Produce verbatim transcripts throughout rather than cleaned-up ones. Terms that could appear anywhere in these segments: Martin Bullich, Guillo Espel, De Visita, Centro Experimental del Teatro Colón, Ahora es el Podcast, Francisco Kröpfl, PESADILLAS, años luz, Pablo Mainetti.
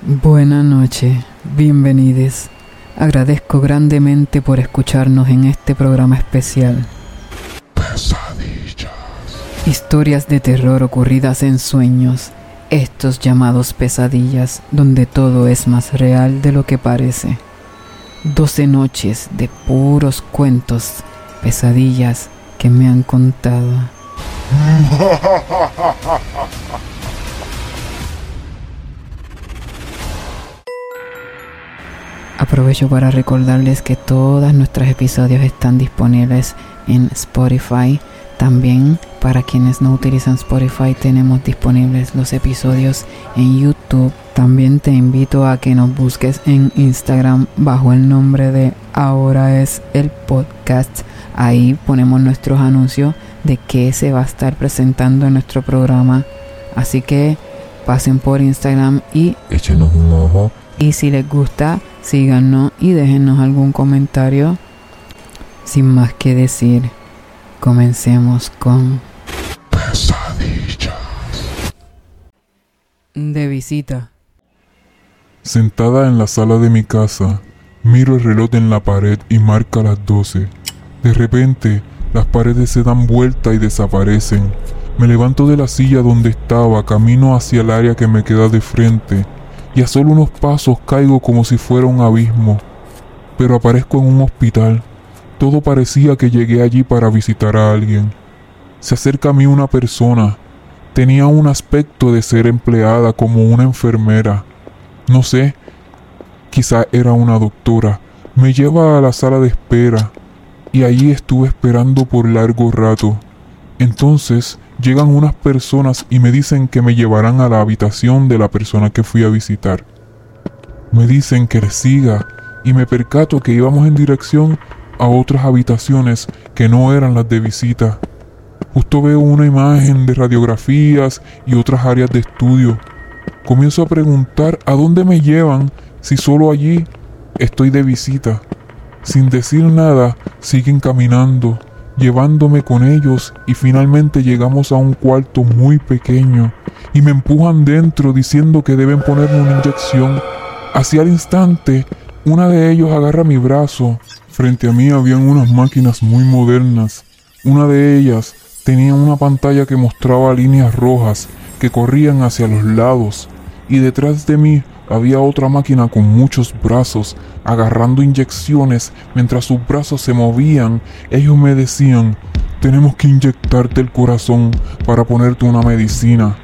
Buenas noches, bienvenidos. Agradezco grandemente por escucharnos en este programa especial. Pesadillas. Historias de terror ocurridas en sueños, estos llamados pesadillas, donde todo es más real de lo que parece. Doce noches de puros cuentos, pesadillas que me han contado. Aprovecho para recordarles que todos nuestros episodios están disponibles en Spotify. También, para quienes no utilizan Spotify, tenemos disponibles los episodios en YouTube. También te invito a que nos busques en Instagram bajo el nombre de Ahora es el Podcast. Ahí ponemos nuestros anuncios de qué se va a estar presentando en nuestro programa. Así que pasen por Instagram y échenos un ojo. Y si les gusta, síganos y déjenos algún comentario. Sin más que decir, comencemos con Pesadillas. De visita. Sentada en la sala de mi casa, miro el reloj en la pared y marca las doce. De repente, las paredes se dan vuelta y desaparecen. Me levanto de la silla donde estaba, camino hacia el área que me queda de frente. Y a solo unos pasos caigo como si fuera un abismo, pero aparezco en un hospital. Todo parecía que llegué allí para visitar a alguien. Se acerca a mí una persona. Tenía un aspecto de ser empleada, como una enfermera. No sé, quizá era una doctora. Me lleva a la sala de espera, y allí estuve esperando por largo rato. Entonces llegan unas personas y me dicen que me llevarán a la habitación de la persona que fui a visitar. Me dicen que les siga y me percato que íbamos en dirección a otras habitaciones que no eran las de visita. Justo veo una imagen de radiografías y otras áreas de estudio. Comienzo a preguntar a dónde me llevan si solo allí estoy de visita. Sin decir nada, siguen caminando, llevándome con ellos, y finalmente llegamos a un cuarto muy pequeño y me empujan dentro diciendo que deben ponerme una inyección. Hacia el instante, una de ellos agarra mi brazo. Frente a mí habían unas máquinas muy modernas. Una de ellas tenía una pantalla que mostraba líneas rojas que corrían hacia los lados, y detrás de mí había otra máquina con muchos brazos, agarrando inyecciones. Mientras sus brazos se movían, ellos me decían: tenemos que inyectarte el corazón para ponerte una medicina.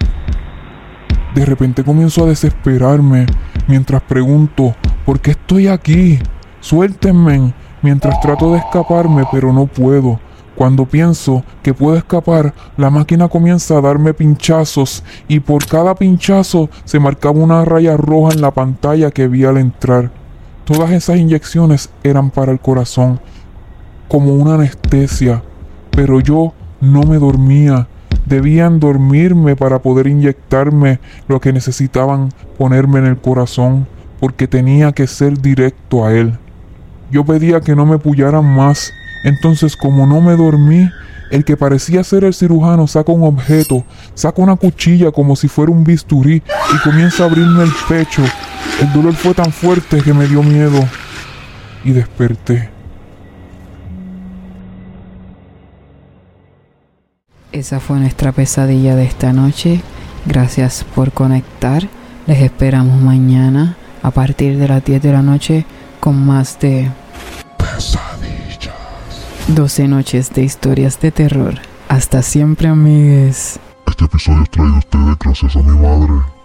De repente comienzo a desesperarme, mientras pregunto: ¿por qué estoy aquí? Suéltenme. Mientras trato de escaparme, pero no puedo. Cuando pienso que puedo escapar, la máquina comienza a darme pinchazos, y por cada pinchazo se marcaba una raya roja en la pantalla que vi al entrar. Todas esas inyecciones eran para el corazón, como una anestesia, pero yo no me dormía. Debían dormirme para poder inyectarme lo que necesitaban ponerme en el corazón, porque tenía que ser directo a él. Yo pedía que no me pullaran más. Entonces, como no me dormí, el que parecía ser el cirujano saca un objeto, saca una cuchilla como si fuera un bisturí y comienza a abrirme el pecho. El dolor fue tan fuerte que me dio miedo y desperté. Esa fue nuestra pesadilla de esta noche. Gracias por conectar. Les esperamos mañana a partir de las diez de la noche con más de doce noches de historias de terror. Hasta siempre, amigues. Este episodio es traído a ustedes gracias a mi madre.